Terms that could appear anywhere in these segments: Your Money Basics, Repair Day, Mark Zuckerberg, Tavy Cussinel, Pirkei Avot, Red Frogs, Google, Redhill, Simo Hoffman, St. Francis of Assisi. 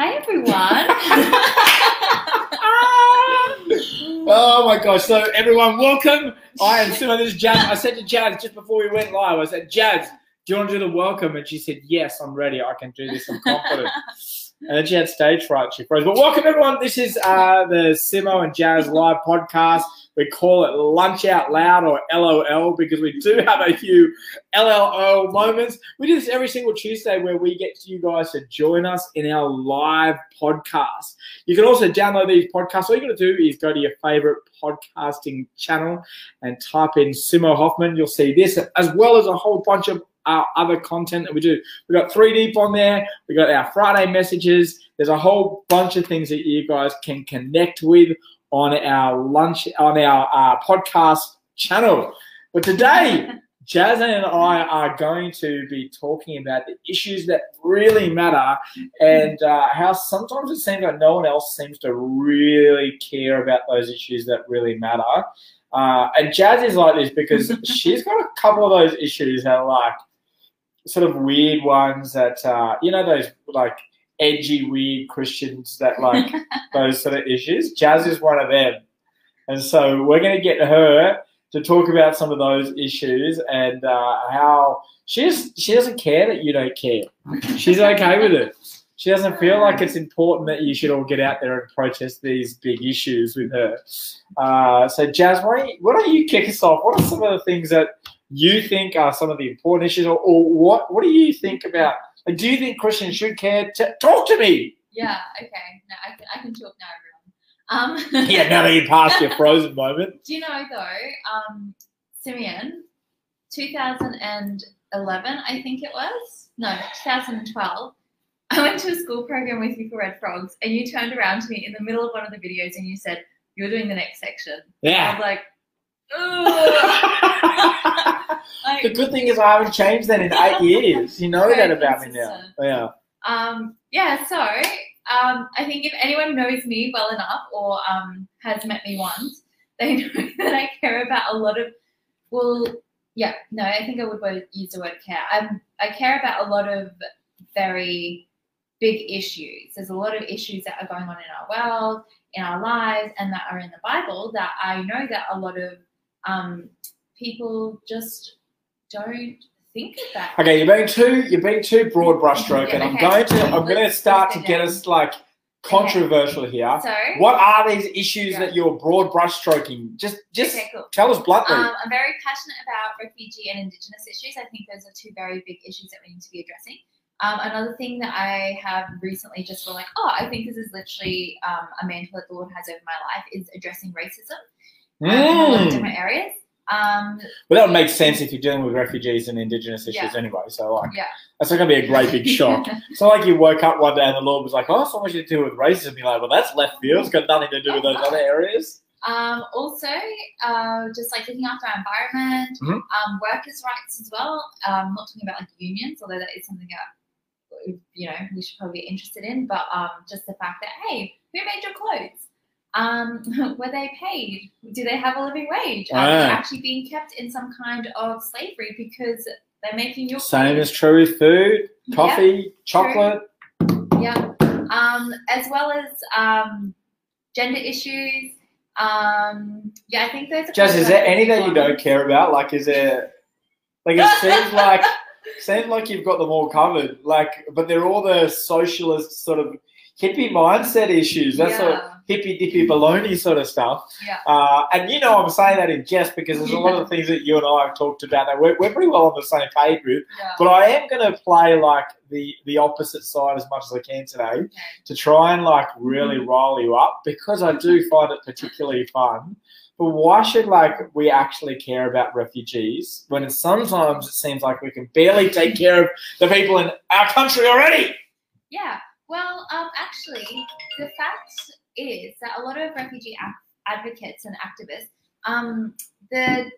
Hi, everyone. Oh, my gosh. So, everyone, welcome. I am Simo. This is Jazz. I said to Jazz just before we went live, I said, Jazz, do you want to do the welcome? And she said, yes, I'm ready. I can do this. I'm confident. And then she had stage fright. She froze. But welcome, everyone. This is the Simo and Jazz live podcast. We call it Lunch Out Loud, or LOL, because we do have a few LOL moments. We do this every single Tuesday where we get you guys to join us in our live podcast. You can also download these podcasts. All you got to do is go to your favorite podcasting channel and type in Simo Hoffman. You'll see this, as well as a whole bunch of our other content that we do. We got 3 Deep on there. We got our Friday messages. There's a whole bunch of things that you guys can connect with on our podcast channel. But today, Jazz and I are going to be talking about the issues that really matter, and how sometimes it seems like no one else seems to really care about those issues that really matter. And Jazz is like this because she's got a couple of those issues that are like sort of weird ones that, you know, those like edgy, weird Christians that like those sort of issues. Jazz is one of them. And so we're going to get her to talk about some of those issues and how she doesn't care that you don't care. She's okay with it. She doesn't feel like it's important that you should all get out there and protest these big issues with her. So, Jazz, why don't you kick us off? What are some of the things that you think are some of the important issues, or what do you think about? Like, do you think Christians should care? Talk to me. Yeah, okay. No, I can talk now, everyone. Yeah, now that you passed your frozen moment. Do you know, though, Simeon, 2011, I think it was. No, 2012. I went to a school program with you for Red Frogs, and you turned around to me in the middle of one of the videos and you said, you're doing the next section. Yeah. I was like, ooh. Like, the good thing is I haven't changed that in 8 years. You know that about me now. Yeah. So I think if anyone knows me well enough, or has met me once, they know that I care about a lot of, I think I would use the word care. I care about a lot of very big issues. There's a lot of issues that are going on in our world, in our lives, and that are in the Bible that I know that a lot of people just don't think about. Okay, you're being too broad brushstroke, and okay. I'm going to start to get us like controversial here. So, what are these issues that you're broad brushstroking? Just okay, cool. Tell us bluntly. I'm very passionate about refugee and Indigenous issues. I think those are two very big issues that we need to be addressing. Another thing that I have recently just been like, I think this is literally a mantle that the Lord has over my life, is addressing racism in different areas. Well, that would make sense if you're dealing with refugees and Indigenous issues anyway. So, like, that's not going to be a great big shock. It's not like you woke up one day and the Lord was like, I want you to deal with racism. You're like, well, that's left field. It's got nothing to do with those other areas. Also, just like looking after our environment, workers' rights as well. I'm not talking about like unions, although that is something that, you know, we should probably be interested in, but just the fact that, hey, who made your clothes? Were they paid? Do they have a living wage? Are they actually being kept in some kind of slavery because they're making your clothes? Same is true with food, coffee, chocolate. True. Yeah. As well as gender issues. I think those are... Jess, is there any that you don't care about? Like, is there... Like, it seems like... Sounds like you've got them all covered, like, but they're all the socialist sort of hippie mindset issues. That's sort of hippie dippy baloney sort of stuff. Yeah. And you know, I'm saying that in jest because there's a lot of things that you and I have talked about that we're pretty well on the same page with. Yeah. But I am going to play like the opposite side as much as I can today to try and like really rile you up, because I do find it particularly fun. But why should, like, we actually care about refugees when sometimes it seems like we can barely take care of the people in our country already? Yeah. Well, actually, the fact is that a lot of refugee advocates and activists, the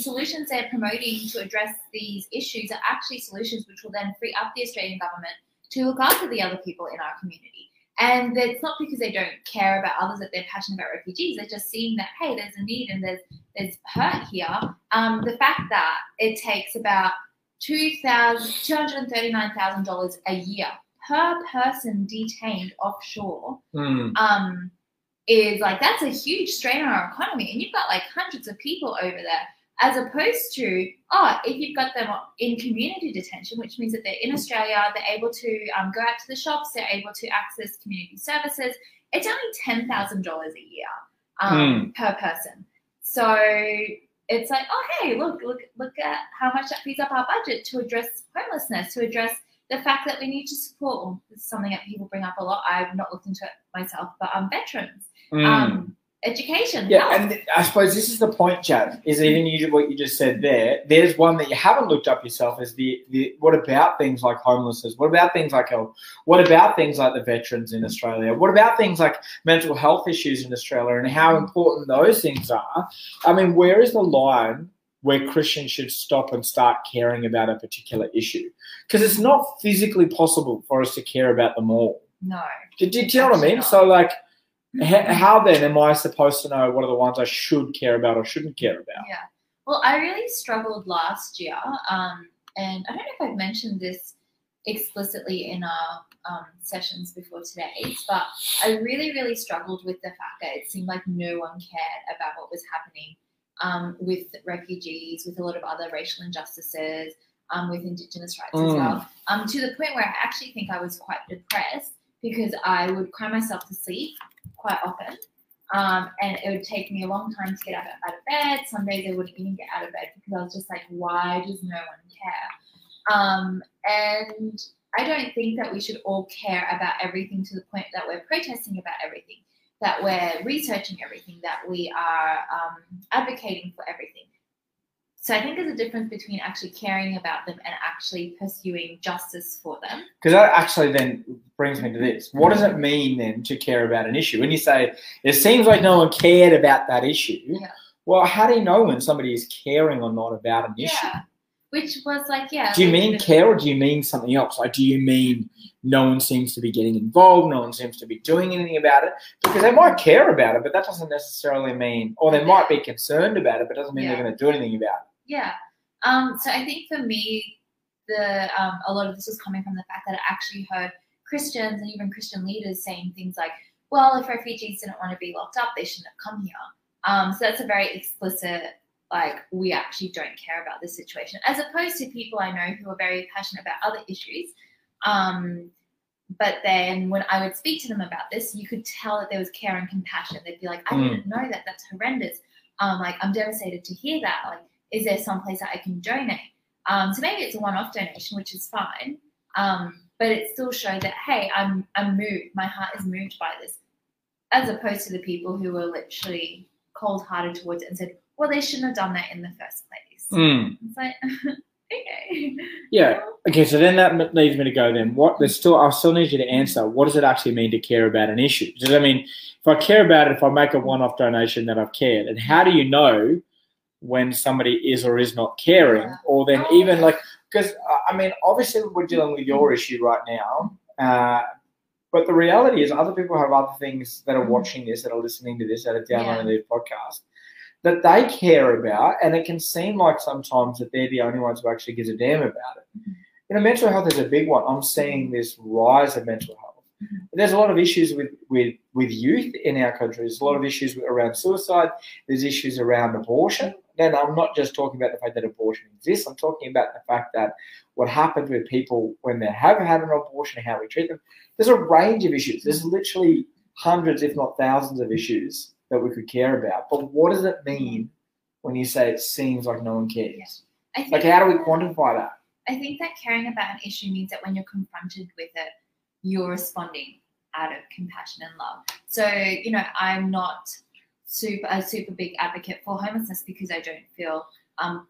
solutions they're promoting to address these issues are actually solutions which will then free up the Australian government to look after the other people in our community. And it's not because they don't care about others that they're passionate about refugees. They're just seeing that, hey, there's a need and there's hurt here. The fact that it takes about $239,000 a year per person detained offshore is like, that's a huge strain on our economy. And you've got like hundreds of people over there, as opposed to, if you've got them in community detention, which means that they're in Australia, they're able to go out to the shops, they're able to access community services. It's only $10,000 a year per person. So it's like, oh, hey, look at how much that frees up our budget to address homelessness, to address the fact that we need to support, this is something that people bring up a lot. I've not looked into it myself, but veterans. Education. Yeah, health. And I suppose this is the point, Chad, is even what you just said there, there's one that you haven't looked up yourself is the what about things like homelessness? What about things like health? What about things like the veterans in Australia? What about things like mental health issues in Australia and how important those things are? I mean, where is the line where Christians should stop and start caring about a particular issue? Because it's not physically possible for us to care about them all. No. Do you know what I mean? Not. So, like, how then am I supposed to know what are the ones I should care about or shouldn't care about? Yeah. Well, I really struggled last year, and I don't know if I've mentioned this explicitly in our sessions before today, but I really, really struggled with the fact that it seemed like no one cared about what was happening with refugees, with a lot of other racial injustices, with Indigenous rights as well, to the point where I actually think I was quite depressed because I would cry myself to sleep quite often, and it would take me a long time to get out of bed. Some days I wouldn't even get out of bed because I was just like, why does no one care? And I don't think that we should all care about everything to the point that we're protesting about everything, that we're researching everything, that we are advocating for everything. So I think there's a difference between actually caring about them and actually pursuing justice for them. Because that actually then brings me to this. What does it mean then to care about an issue? When you say, it seems like no one cared about that issue, well, how do you know when somebody is caring or not about an issue? Which was like, do you mean care or do you mean something else? Like, do you mean no one seems to be getting involved, no one seems to be doing anything about it? Because they might care about it, but that doesn't necessarily mean, or they might be concerned about it, but doesn't mean they're going to do anything about it. Yeah. So I think for me, a lot of this was coming from the fact that I actually heard Christians and even Christian leaders saying things like, well, if refugees didn't want to be locked up, they shouldn't have come here. So that's a very explicit, like, we actually don't care about this situation, as opposed to people I know who are very passionate about other issues. But then when I would speak to them about this, you could tell that there was care and compassion. They'd be like, I didn't know that. That's horrendous. Like, I'm devastated to hear that. Like, is there someplace that I can donate? So maybe it's a one-off donation, which is fine. But it still showed that, hey, I'm moved. My heart is moved by this, as opposed to the people who were literally cold-hearted towards it and said, well, they shouldn't have done that in the first place. It's like, okay. Yeah. Okay, so then that leads me to go then. I still need you to answer, what does it actually mean to care about an issue? Does it mean if I care about it, if I make a one-off donation that I've cared? And how do you know when somebody is or is not caring? Or then even like, because, I mean, obviously we're dealing with your issue right now, but the reality is other people have other things that are watching this, that are listening to this, that are downloading these podcasts, that they care about, and it can seem like sometimes that they're the only ones who actually gives a damn about it. You know, mental health is a big one. I'm seeing this rise of mental health. There's a lot of issues with youth in our country. There's a lot of issues around suicide. There's issues around abortion. Then I'm not just talking about the fact that abortion exists. I'm talking about the fact that what happens with people when they have had an abortion, how we treat them. There's a range of issues. There's literally hundreds, if not thousands, of issues that we could care about. But what does it mean when you say it seems like no one cares? Yeah. Like, how do we quantify that? I think that caring about an issue means that when you're confronted with it, you're responding out of compassion and love. So, you know, I'm not a super big advocate for homelessness because I don't feel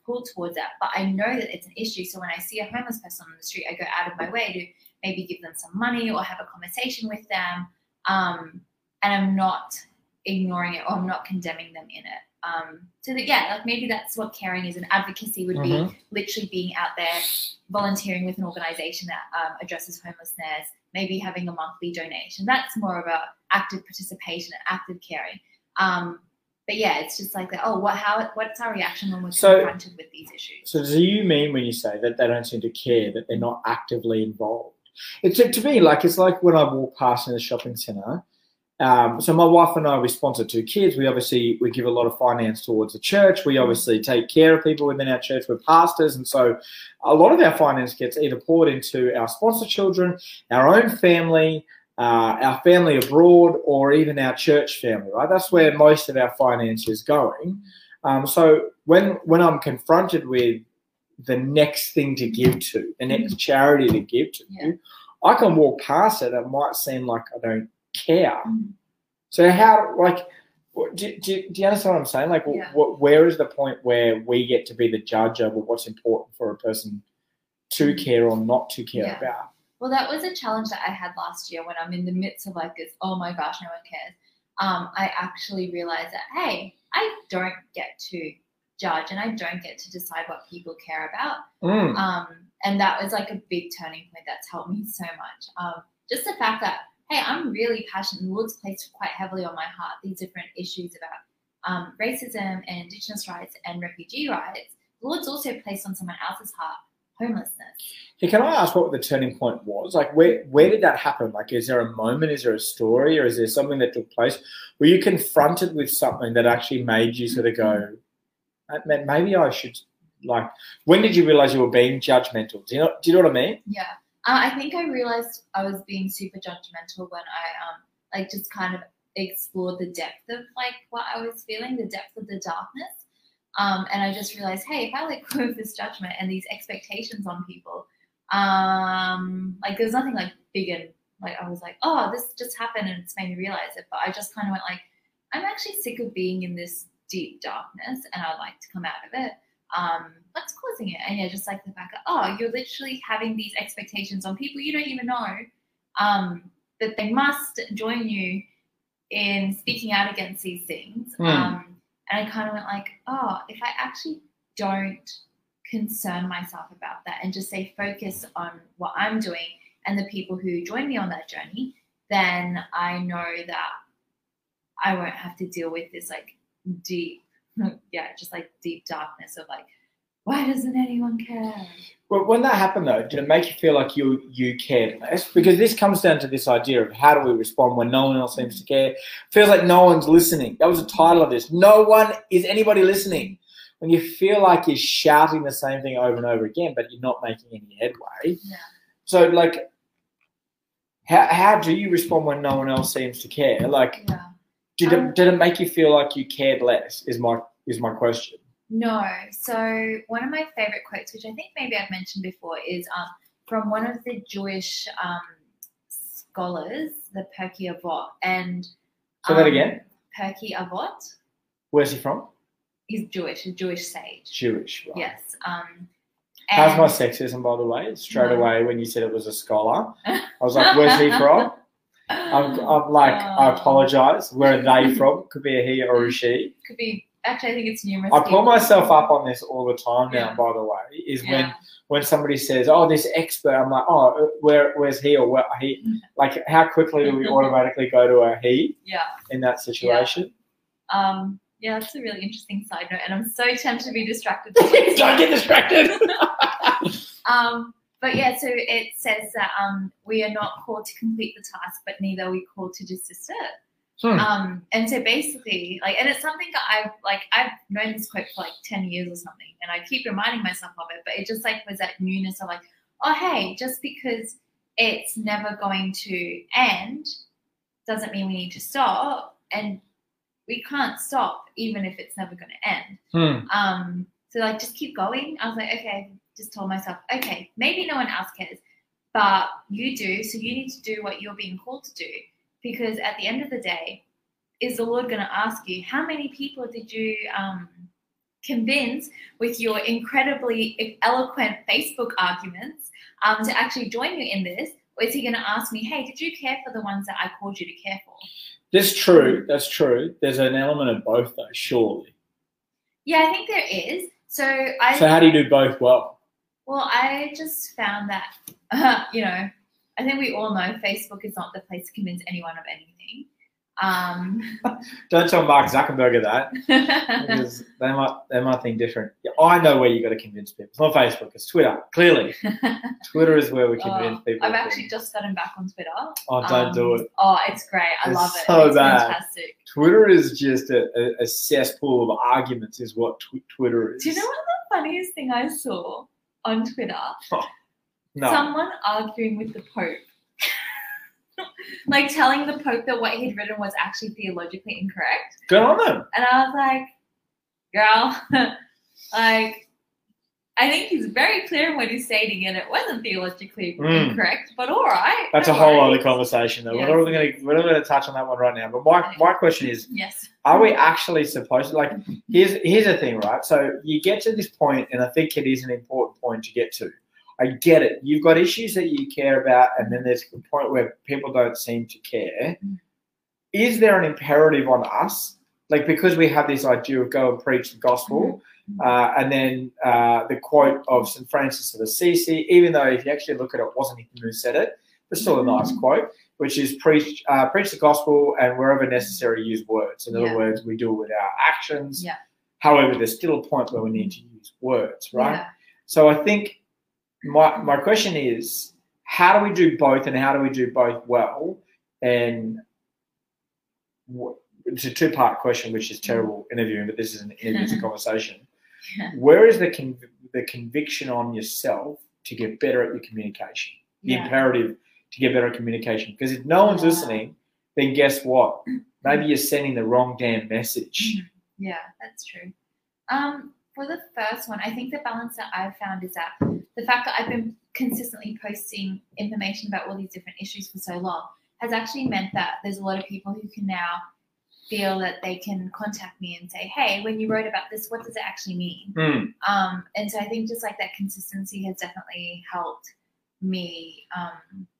pulled towards that. But I know that it's an issue. So when I see a homeless person on the street, I go out of my way to maybe give them some money or have a conversation with them. And I'm not ignoring it, or I'm not condemning them in it. So that, like, maybe that's what caring is. And advocacy would be literally being out there, volunteering with an organization that addresses homelessness, maybe having a monthly donation. That's more of an active participation and active caring. But yeah, it's just like that. What's our reaction when we're confronted with these issues? So do you mean when you say that they don't seem to care, that they're not actively involved? It's to me, like, it's like when I walk past in the shopping centre. So my wife and I, we sponsor two kids. We give a lot of finance towards the church. We obviously take care of people within our church. We're pastors. And so a lot of our finance gets either poured into our sponsor children, our own family, our family abroad, or even our church family, right? That's where most of our finance is going. So when I'm confronted with the next thing to give to, the next charity to give to, I can walk past it. It might seem like I don't care. So how, like, do you understand what I'm saying? Like, where is the point where we get to be the judge over what's important for a person to care or not to care about? Well, that was a challenge that I had last year when I'm in the midst of like this, oh my gosh, no one cares. I actually realized that, hey, I don't get to judge and I don't get to decide what people care about. And that was like a big turning point that's helped me so much. Just the fact that, hey, I'm really passionate, and the Lord's placed quite heavily on my heart these different issues about racism and Indigenous rights and refugee rights. The Lord's also placed on someone else's heart homelessness. Yeah, can I ask what the turning point was? Like, where did that happen? Like, is there a moment, is there a story, or is there something that took place? Were you confronted with something that actually made you sort of go, maybe I should, like, when did you realize you were being judgmental? Do you know what I mean? Yeah. I think I realized I was being super judgmental when I like just kind of explored the depth of like what I was feeling, the depth of the darkness. And I just realized, hey, if I like live this judgment and these expectations on people, like there's nothing like big and like I was like, oh, this just happened and it's made me realize it. But I just kind of went like, I'm actually sick of being in this deep darkness and I'd like to come out of it. What's causing it? And yeah, just like the fact that, oh, you're literally having these expectations on people you don't even know, that they must join you in speaking out against these things. And I kind of went like, oh, if I actually don't concern myself about that and just say focus on what I'm doing and the people who join me on that journey, then I know that I won't have to deal with this like deep, just like deep darkness of like, why doesn't anyone care? Well, when that happened though, did it make you feel like you cared less? Because this comes down to this idea of how do we respond when no one else seems to care? Feels like no one's listening. That was the title of this. No one is anybody listening. When you feel like you're shouting the same thing over and over again, but you're not making any headway. Yeah. So like, how do you respond when no one else seems to care? Like, did it make you feel like you cared less? Is my question. No. So one of my favorite quotes, which I think maybe I've mentioned before, is from one of the Jewish scholars, the Pirkei Avot. And say that again. Pirkei Avot. Where's he from? He's Jewish, a Jewish sage. Jewish, right. Yes. How's my sexism, by the way? Straight away when you said it was a scholar, I was like, where's he from? I'm like, I apologize. Where are they from? Could be a he or a she. Could be. Actually, I think it's numerous. I pull myself up on this all the time now, by the way, is when somebody says, oh, this expert, I'm like, oh, where's he or where he? Like, how quickly do we automatically go to a he in that situation? Yeah. That's a really interesting side note, and I'm so tempted to be distracted. Don't get distracted. But, yeah, so it says that we are not called to complete the task, but neither are we called to desist it. And so basically, like, and it's something that I've known this quote for like 10 years or something, and I keep reminding myself of it, but it just like was that newness of like, oh, hey, just because it's never going to end doesn't mean we need to stop, and we can't stop even if it's never going to end. So like, just keep going. I was like, okay, just told myself, okay, maybe no one else cares, but you do. So you need to do what you're being called to do. Because at the end of the day, is the Lord going to ask you, how many people did you convince with your incredibly eloquent Facebook arguments to actually join you in this? Or is he going to ask me, hey, did you care for the ones that I called you to care for? That's true. That's true. There's an element of both, though, surely. Yeah, I think there is. So how do you do both well? Well, I just found that, I think we all know Facebook is not the place to convince anyone of anything. Don't tell Mark Zuckerberg that. Because they might think different. Yeah, I know where you got to convince people. It's not Facebook. It's Twitter, clearly. Twitter is where we convince people. I've actually just gotten back on Twitter. Oh, don't do it. Oh, it's great. I love it. So it's fantastic. Twitter is just a cesspool of arguments is what Twitter is. Do you know what the funniest thing I saw on Twitter? Oh, no. Someone arguing with the Pope. Like telling the Pope that what he'd written was actually theologically incorrect. Good on them. And I was like, girl, like, I think he's very clear in what he's stating, and it wasn't theologically incorrect, but all right. That's a whole other conversation, though. Yes. We're not going to touch on that one right now. But my question is, yes, are we actually supposed to, like, here's the thing, right? So you get to this point, and I think it is an important point to get to. I get it. You've got issues that you care about, and then there's a point where people don't seem to care. Is there an imperative on us? Like, because we have this idea of go and preach the gospel, and then the quote of St. Francis of Assisi, even though if you actually look at it, it wasn't him who said it, but still a nice quote, which is preach the gospel and wherever necessary use words. In other words, we do it with our actions. Yeah. However, there's still a point where we need to use words, right? Yeah. So I think My question is, how do we do both, and how do we do both well? And it's a two-part question, which is terrible interviewing, but this is an interview conversation. Yeah. Where is the conviction on yourself to get better at your communication, the imperative to get better at communication? Because if no one's listening, then guess what? Maybe you're sending the wrong damn message. Yeah, that's true. For the first one, I think the balance that I've found is that the fact that I've been consistently posting information about all these different issues for so long has actually meant that there's a lot of people who can now feel that they can contact me and say, hey, when you wrote about this, what does it actually mean? And so I think just like that consistency has definitely helped me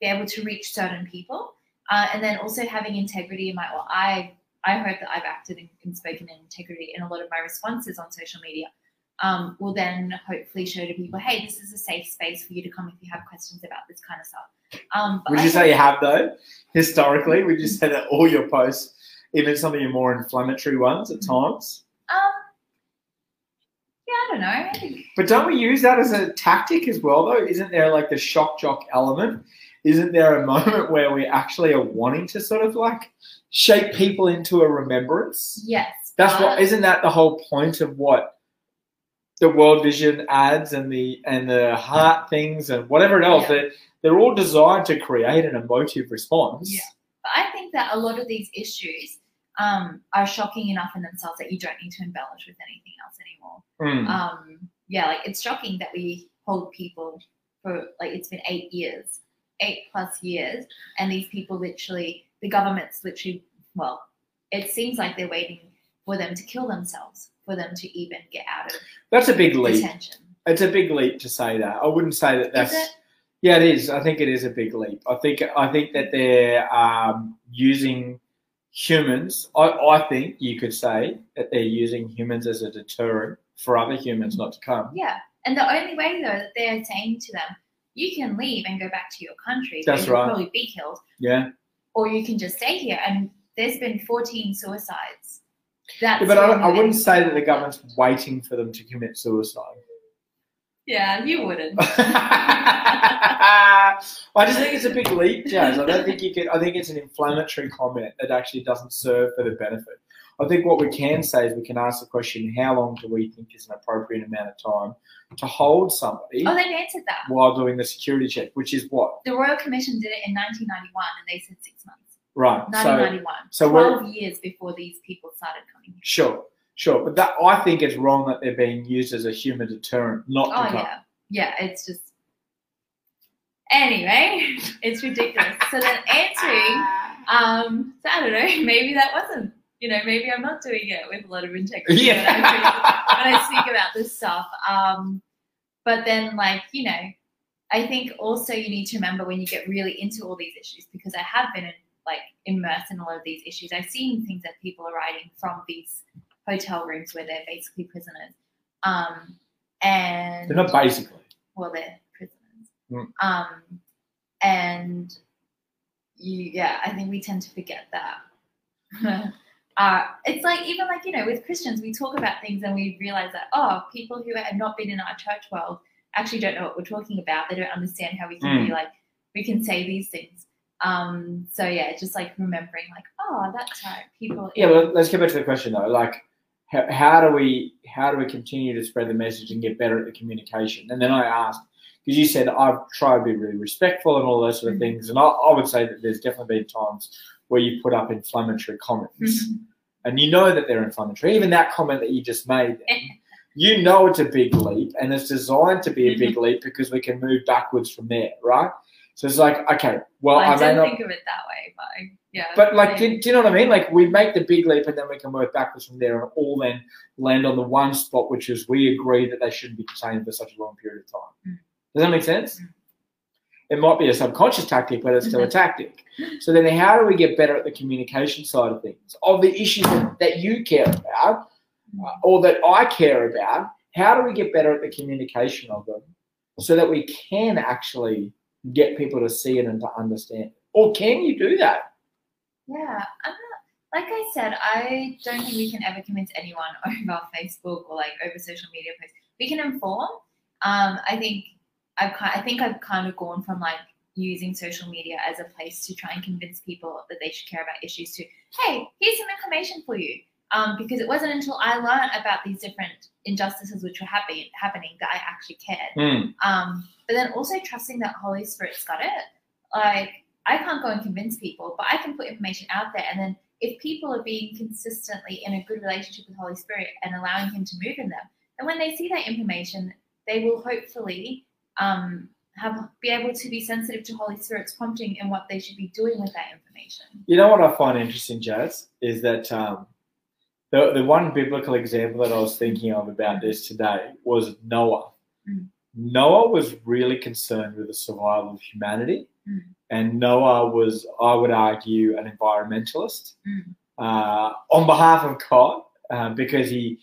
be able to reach certain people. And then also having integrity in my, well, I hope that I've acted and spoken in integrity in a lot of my responses on social media. Will then hopefully show to people, hey, this is a safe space for you to come if you have questions about this kind of stuff. Would you say you have, though, historically? Would you say that all your posts, even some of your more inflammatory ones at times? Yeah, I don't know. But don't we use that as a tactic as well, though? Isn't there like the shock jock element? Isn't there a moment where we actually are wanting to sort of like shape people into a remembrance? Yes. Isn't that the whole point of what the World Vision ads and the heart things and whatever else, they're all designed to create an emotive response. Yeah, but I think that a lot of these issues are shocking enough in themselves that you don't need to embellish with anything else anymore. Like it's shocking that we hold people for, like, it's been 8 years, 8+ years, and these people literally, the government's literally, well, it seems like they're waiting for them to kill themselves, for them to even get out of. That's a big leap. Detention. It's a big leap to say that. I wouldn't say that that's. Is it? Yeah, it is. I think it is a big leap. I think that they're using humans. I think you could say that they're using humans as a deterrent for other humans not to come. Yeah, and the only way though that they're saying to them, you can leave and go back to your country. That's right. You'll probably be killed. Yeah. Or you can just stay here. And there's been 14 suicides. But I wouldn't say that the government's waiting for them to commit suicide. Yeah, you wouldn't. I just think it's a big leap, Jazz. I don't think you could. I think it's an inflammatory comment that actually doesn't serve for the benefit. I think what we can say is we can ask the question, how long do we think is an appropriate amount of time to hold somebody? Oh, they've answered that. While doing the security check, which is what? The Royal Commission did it in 1991 and they said 6 months. Right, 1991, so 12 years before these people started coming here. Sure. But that, I think it's wrong that they're being used as a human deterrent, not to come. Yeah, it's just... Anyway, it's ridiculous. So then answering, so I don't know, maybe that wasn't, you know, maybe I'm not doing it with a lot of integrity when I speak about this stuff. But then, like, you know, I think also you need to remember when you get really into all these issues, because I have been in, like, immersed in a lot of these issues. I've seen things that people are writing from these hotel rooms where they're basically prisoners. And they're not basically. Well, they're prisoners. And I think we tend to forget that It's like, even like, you know, with Christians, we talk about things and we realize that, oh, people who have not been in our church world actually don't know what we're talking about. They don't understand how we can be like, we can say these things. So yeah, just like remembering like, oh, that's how people. Yeah. Well, let's get back to the question though. Like, how do we continue to spread the message and get better at the communication? And then I asked, because you said I've tried to be really respectful and all those sort of things. And I would say that there's definitely been times where you put up inflammatory comments and you know that they're inflammatory. Even that comment that you just made, you know it's a big leap, and it's designed to be a big leap because we can move backwards from there, right? So it's like, okay, well, I don't think of it that way, but yeah. But like, do you know what I mean? Like, we make the big leap and then we can work backwards from there and all then land on the one spot, which is we agree that they shouldn't be contained for such a long period of time. Does that make sense? It might be a subconscious tactic, but it's still a tactic. So then how do we get better at the communication side of things? Of the issues that you care about or that I care about, how do we get better at the communication of them so that we can actually get people to see it and to understand? Or can you do that? Yeah. Like I said, I don't think we can ever convince anyone over Facebook or like over social media posts. We can inform. I think I've kind of gone from like using social media as a place to try and convince people that they should care about issues to, hey, here's some information for you. Because it wasn't until I learned about these different injustices which were happening that I actually cared. But then also trusting that Holy Spirit's got it. Like, I can't go and convince people, but I can put information out there. And then if people are being consistently in a good relationship with Holy Spirit and allowing him to move in them, then when they see that information, they will hopefully be able to be sensitive to Holy Spirit's prompting and what they should be doing with that information. You know what I find interesting, Jazz, is that the one biblical example that I was thinking of about this today was Noah. Noah was really concerned with the survival of humanity, and Noah was, I would argue, an environmentalist on behalf of God, because he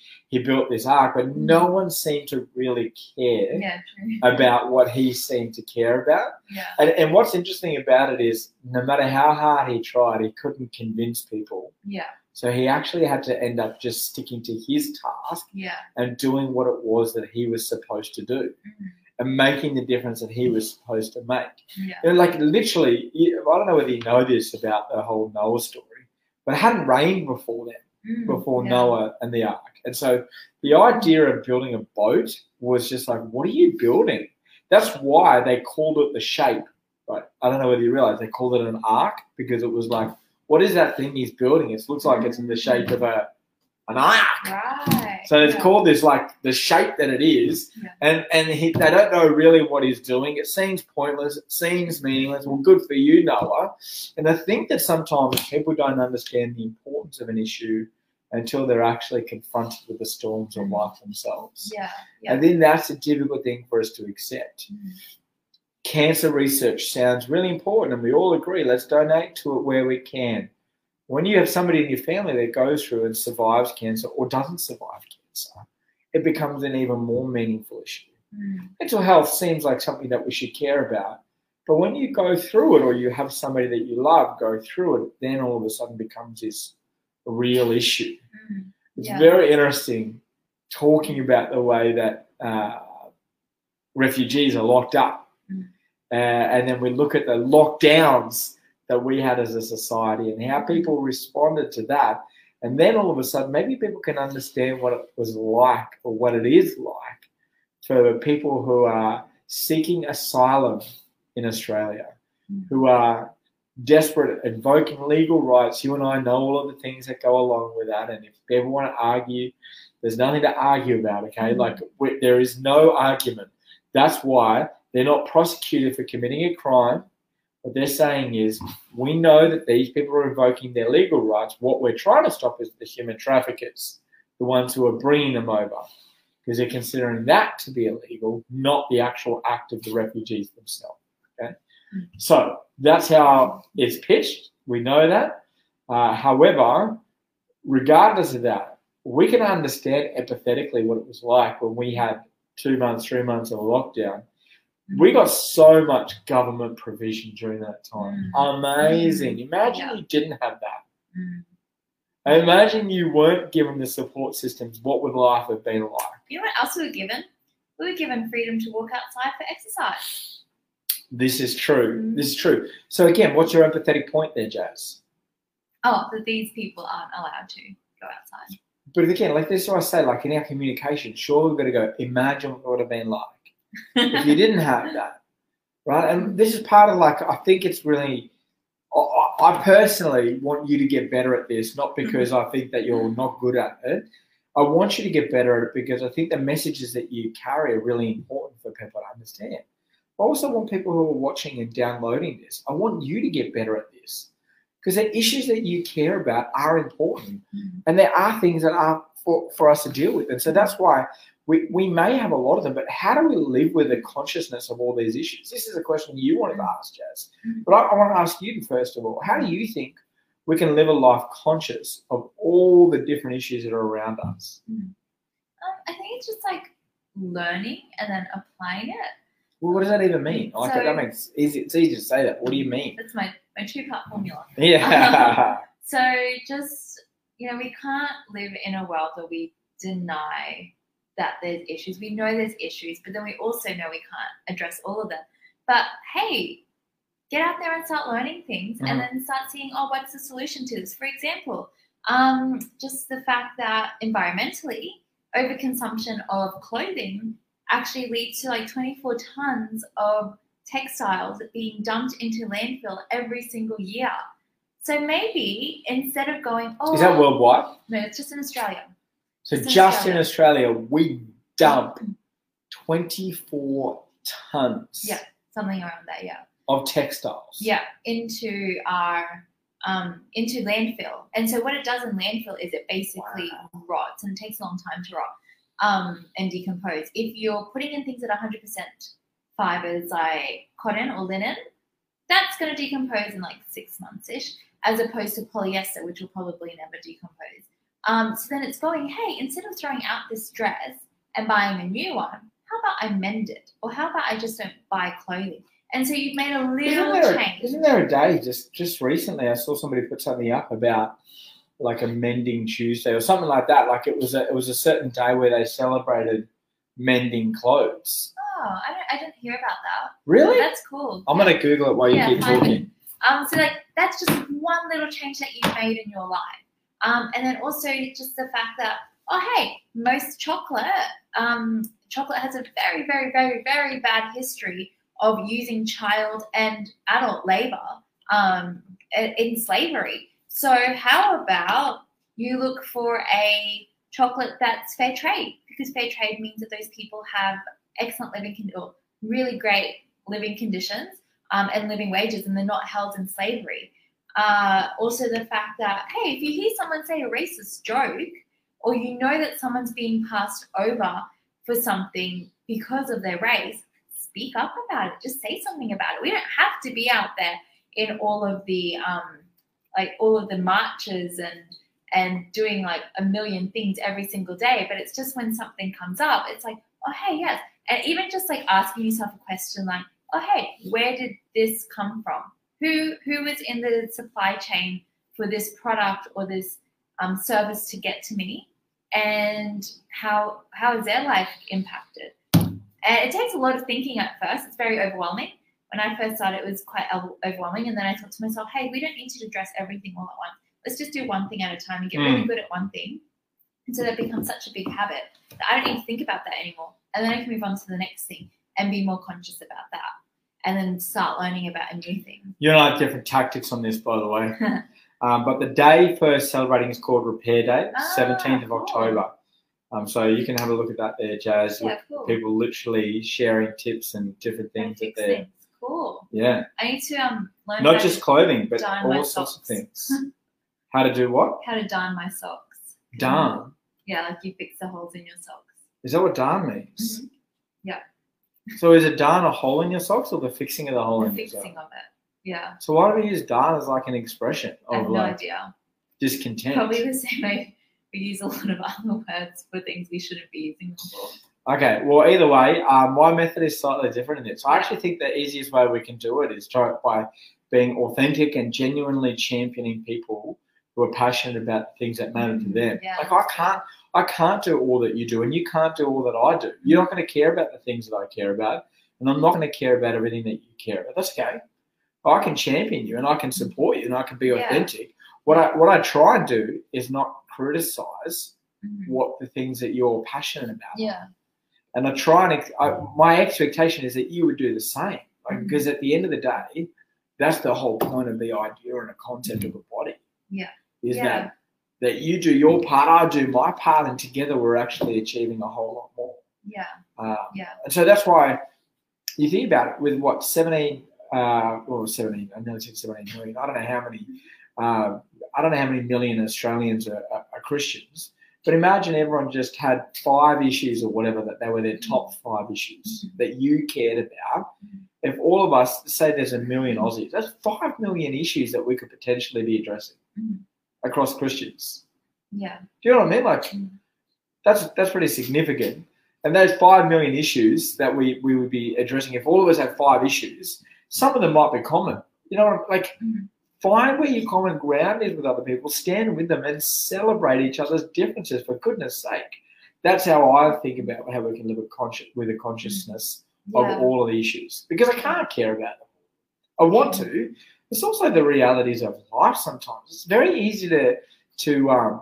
built this ark, but no one seemed to really care about what he seemed to care about. And what's interesting about it is no matter how hard he tried, he couldn't convince people. So he actually had to end up just sticking to his task and doing what it was that he was supposed to do and making the difference that he was supposed to make. You know, like literally, I don't know whether you know this about the whole Noah story, but it hadn't rained before then, before Noah and the ark. And so the idea of building a boat was just like, what are you building? That's why they called it the shape. Right? I don't know whether you realize they called it an ark because it was like, what is that thing he's building? It looks like it's in the shape of an ark. Right. So it's called this, like, the shape that it is. And they don't know really what he's doing. It seems pointless. It seems meaningless. Well, good for you, Noah. And I think that sometimes people don't understand the importance of an issue until they're actually confronted with the storms of life themselves. And then that's a difficult thing for us to accept. Cancer research sounds really important, and we all agree let's donate to it where we can. When you have somebody in your family that goes through and survives cancer or doesn't survive cancer, it becomes an even more meaningful issue. Mental health seems like something that we should care about, but when you go through it or you have somebody that you love go through it, then all of a sudden becomes this real issue. It's very interesting talking about the way that refugees are locked up. And then we look at the lockdowns that we had as a society and how people responded to that. And then all of a sudden, maybe people can understand what it was like or what it is like for people who are seeking asylum in Australia, who are desperate, invoking legal rights. You and I know all of the things that go along with that. And if people want to argue, there's nothing to argue about, okay? Like, there is no argument. That's why they're not prosecuted for committing a crime. What they're saying is, we know that these people are invoking their legal rights. What we're trying to stop is the human traffickers, the ones who are bringing them over, because they're considering that to be illegal, not the actual act of the refugees themselves. Okay, so that's how it's pitched. We know that. However, regardless of that, we can understand empathetically what it was like when we had 2 months, 3 months of lockdown. We got so much government provision during that time. Amazing. Imagine you didn't have that. I imagine you weren't given the support systems. What would life have been like? You know what else we were given? We were given freedom to walk outside for exercise. This is true. Mm-hmm. This is true. So, again, what's your empathetic point there, Jazz? Oh, that these people aren't allowed to go outside. But, again, like this is what I say, like in our communication, sure, we've got to go, imagine what it would have been like if you didn't have that, right? And this is part of, like, I think it's really... I personally want you to get better at this, not because I think that you're not good at it. I want you to get better at it because I think the messages that you carry are really important for people to understand. I also want people who are watching and downloading this, I want you to get better at this because the issues that you care about are important and there are things that are for us to deal with. And so that's why we may have a lot of them, but how do we live with the consciousness of all these issues? This is a question you wanted to ask, Jazz. But I want to ask you, first of all, how do you think we can live a life conscious of all the different issues that are around us? I think it's just like learning and then applying it. Well, what does that even mean? Like, so, that makes it's easy to say that. What do you mean? That's my two-part formula. Yeah. So just, you know, we can't live in a world where we deny that there's issues. We know there's issues, but then we also know we can't address all of them. But, hey, get out there and start learning things and then start seeing, oh, what's the solution to this? For example, just the fact that environmentally, overconsumption of clothing actually leads to like 24 tons of textiles being dumped into landfill every single year. So maybe instead of going, oh. Is that worldwide? No, it's just in Australia. So just in Australia, we dump 24 tons. Yeah, something around that, yeah. Of textiles. Yeah, into our into landfill. And so what it does in landfill is it basically rots, and it takes a long time to rot and decompose. If you're putting in things at 100% fibers like cotton or linen, that's going to decompose in like 6 months-ish, as opposed to polyester, which will probably never decompose. So then it's going, hey, instead of throwing out this dress and buying a new one, how about I mend it? Or how about I just don't buy clothing? And so you've made a little change. Isn't there a day, just recently, I saw somebody put something up about like a Mending Tuesday or something like that. Like it was a certain day where they celebrated mending clothes. Oh, I didn't hear about that. Really? That's cool. I'm going to Google it while you keep talking. So like that's just one little change that you've made in your life. And then also just the fact that, oh, hey, most chocolate has a very, very, very, very bad history of using child and adult labor in slavery. So how about you look for a chocolate that's fair trade, because fair trade means that those people have excellent really great living conditions and living wages, and they're not held in slavery. Also the fact that, hey, if you hear someone say a racist joke, or you know that someone's being passed over for something because of their race, speak up about it. Just say something about it. We don't have to be out there in all of the marches and doing like a million things every single day. But it's just when something comes up, it's like, oh, hey, yes. And even just like asking yourself a question like, oh, hey, where did this come from? Who was in the supply chain for this product or this service to get to me, and how is their life impacted? And it takes a lot of thinking at first. It's very overwhelming. When I first started, it was quite overwhelming, and then I thought to myself, hey, we don't need to address everything all at once. Let's just do one thing at a time and get really good at one thing. And so that becomes such a big habit that I don't need to think about that anymore. And then I can move on to the next thing and be more conscious about that. And then start learning about a new thing. You and I have different tactics on this, by the way. But the day for celebrating is called Repair Day, 17th of October. So you can have a look at that there, Jazz. Yeah, cool. People literally sharing tips and different things that they're. Cool. Yeah. I need to learn. Not just clothing, but all sorts of things. How to do what? How to darn my socks. Darn. Yeah, like you fix the holes in your socks. Is that what darn means? Mm-hmm. Yeah. So is it darn a hole in your socks or the fixing of the hole in your socks? The fixing of it, yeah. So why do we use darn as like an expression of, I have no idea. Discontent? Probably the same way we use a lot of other words for things we shouldn't be using them for. Okay, well, either way, my method is slightly different in this. I actually think the easiest way we can do it is try it by being authentic and genuinely championing people who are passionate about things that matter to them. Yeah. Like I can't do all that you do, and you can't do all that I do. You're not going to care about the things that I care about, and I'm not going to care about everything that you care about. That's okay. I can champion you, and I can support you, and I can be authentic. What I try and do is not criticize what the things that you're passionate about. Yeah. And I try and my expectation is that you would do the same, like, because at the end of the day, that's the whole point of the idea and a concept of a body. Yeah. Is that you do your part, I do my part, and together we're actually achieving a whole lot more. Yeah. And so that's why you think about it with what, 17, I know it's 17 million. I don't know how many. Million Australians are Christians, but imagine everyone just had 5 issues or whatever that they were their top 5 issues that you cared about. If all of us, say there's 1 million Aussies, that's 5 million issues that we could potentially be addressing across Christians. Yeah. Do you know what I mean? Like that's pretty significant. And those 5 million issues that we would be addressing, if all of us had 5 issues, some of them might be common. You know what I mean? Like, find where your common ground is with other people, stand with them, and celebrate each other's differences, for goodness sake. That's how I think about how we can live with a consciousness of all of the issues, because I can't care about them. I want to. It's also the realities of life sometimes. It's very easy to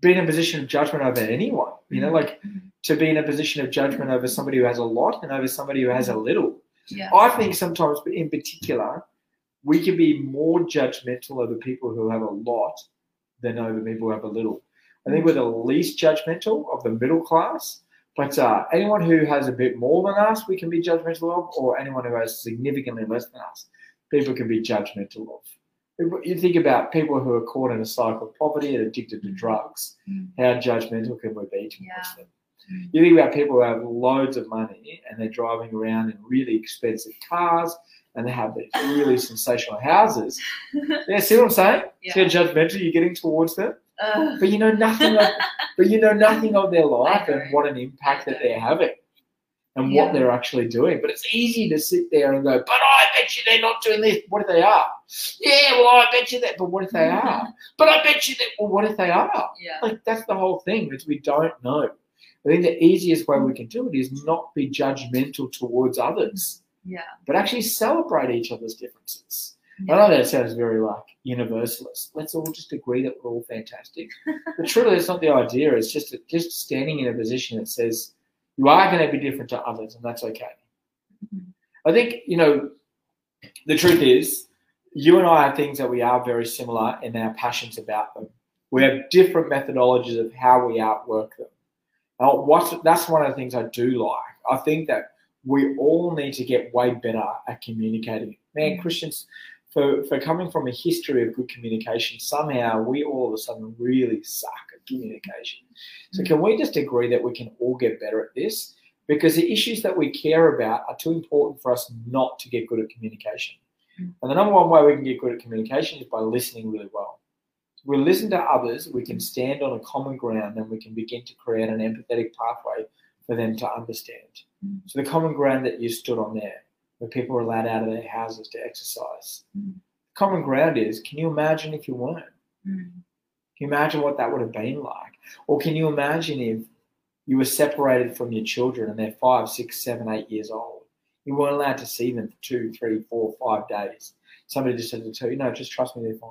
be in a position of judgment over anyone, you know, like to be in a position of judgment over somebody who has a lot and over somebody who has a little. Yeah. I think sometimes in particular, we can be more judgmental over people who have a lot than over people who have a little. I think we're the least judgmental of the middle class, but anyone who has a bit more than us, we can be judgmental of, or anyone who has significantly less than us, people can be judgmental of. You think about people who are caught in a cycle of poverty and addicted to drugs, how judgmental can we be towards them? You think about people who have loads of money and they're driving around in really expensive cars, and they have these really sensational houses. Yeah, see what I'm saying? Yeah. See how judgmental you're getting towards them? But you know nothing of their life and what an impact that they're having and what they're actually doing. But it's easy to sit there and go, but I bet you they're not doing this. What if they are? Yeah, well, I bet you that. But what if they are? But I bet you that. Well, what if they are? Yeah. Like, that's the whole thing, because we don't know. I think the easiest way we can do it is not be judgmental towards others. Yeah, but actually celebrate each other's differences. Yeah. I know that sounds very like universalist. Let's all just agree that we're all fantastic. But truly, that's not the idea. It's just standing in a position that says you are going to be different to others, and that's okay. I think, you know, the truth is you and I have things that we are very similar in our passions about them. We have different methodologies of how we outwork them. Now, that's one of the things I do like. I think that we all need to get way better at communicating. Man, Christians, for coming from a history of good communication, somehow we all of a sudden really suck at communication. So can we just agree that we can all get better at this? Because the issues that we care about are too important for us not to get good at communication. And the number one way we can get good at communication is by listening really well. If we listen to others, we can stand on a common ground, and we can begin to create an empathetic pathway for them to understand. So the common ground that you stood on there, where people are allowed out of their houses to exercise, the common ground is, can you imagine if you weren't? Can you imagine what that would have been like? Or can you imagine if you were separated from your children and they're 5, 6, 7, 8 years old? You weren't allowed to see them for 2, 3, 4, 5 days. Somebody just had to tell you, no, just trust me, they're fine.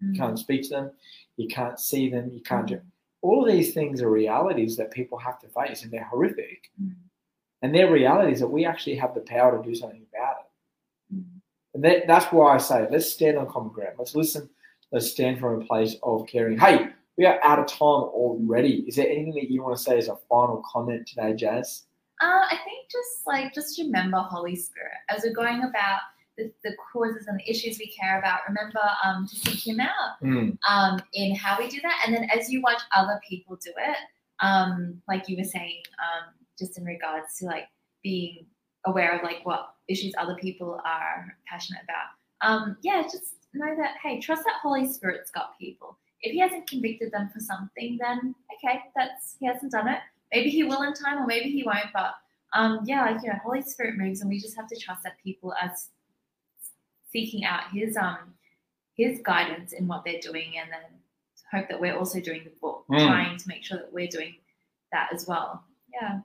You can't speak to them. You can't see them. You can't do it. All of these things are realities that people have to face, and they're horrific. And their reality is that we actually have the power to do something about it. And that's why I say, let's stand on common ground. Let's listen. Let's stand from a place of caring. Hey, we are out of time already. Is there anything that you want to say as a final comment today, Jazz? I think just remember Holy Spirit. As we're going about the causes and the issues we care about, remember to seek Him out in how we do that. And then as you watch other people do it, like you were saying, just in regards to like being aware of like what issues other people are passionate about. Just know that, hey, trust that Holy Spirit's got people. If He hasn't convicted them for something, then okay, He hasn't done it. Maybe He will in time, or maybe He won't. But Holy Spirit moves, and we just have to trust that people are seeking out His his guidance in what they're doing, and then hope that we're also doing the book, trying to make sure that we're doing that as well. Yeah.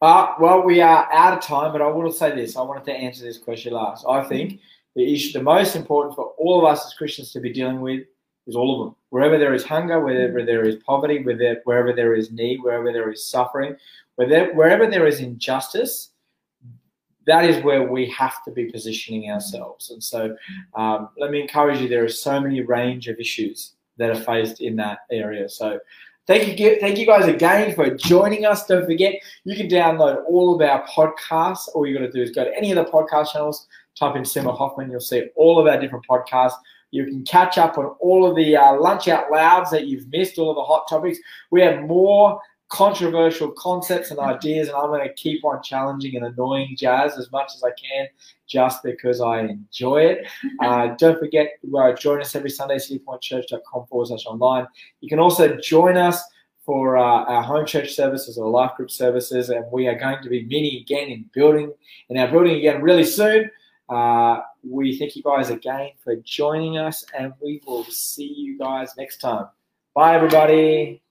Well, we are out of time, but I will say this. I wanted to answer this question last. I think the issue, the most important for all of us as Christians to be dealing with, is all of them. Wherever there is hunger, wherever there is poverty, wherever there is need, wherever there is suffering, wherever there is injustice, that is where we have to be positioning ourselves. And so let me encourage you, there are so many range of issues that are faced in that area. So thank you guys again for joining us. Don't forget, you can download all of our podcasts. All you got to do is go to any of the podcast channels, type in Simo Hoffman, you'll see all of our different podcasts. You can catch up on all of the Lunch Out Louds that you've missed, all of the hot topics. We have more controversial concepts and ideas, and I'm going to keep on challenging and annoying Jazz as much as I can just because I enjoy it. Don't forget, join us every Sunday, citypointchurch.com/online. You can also join us for our home church services or life group services, and we are going to be meeting again in our building again really soon. We thank you guys again for joining us, and we will see you guys next time. Bye, everybody.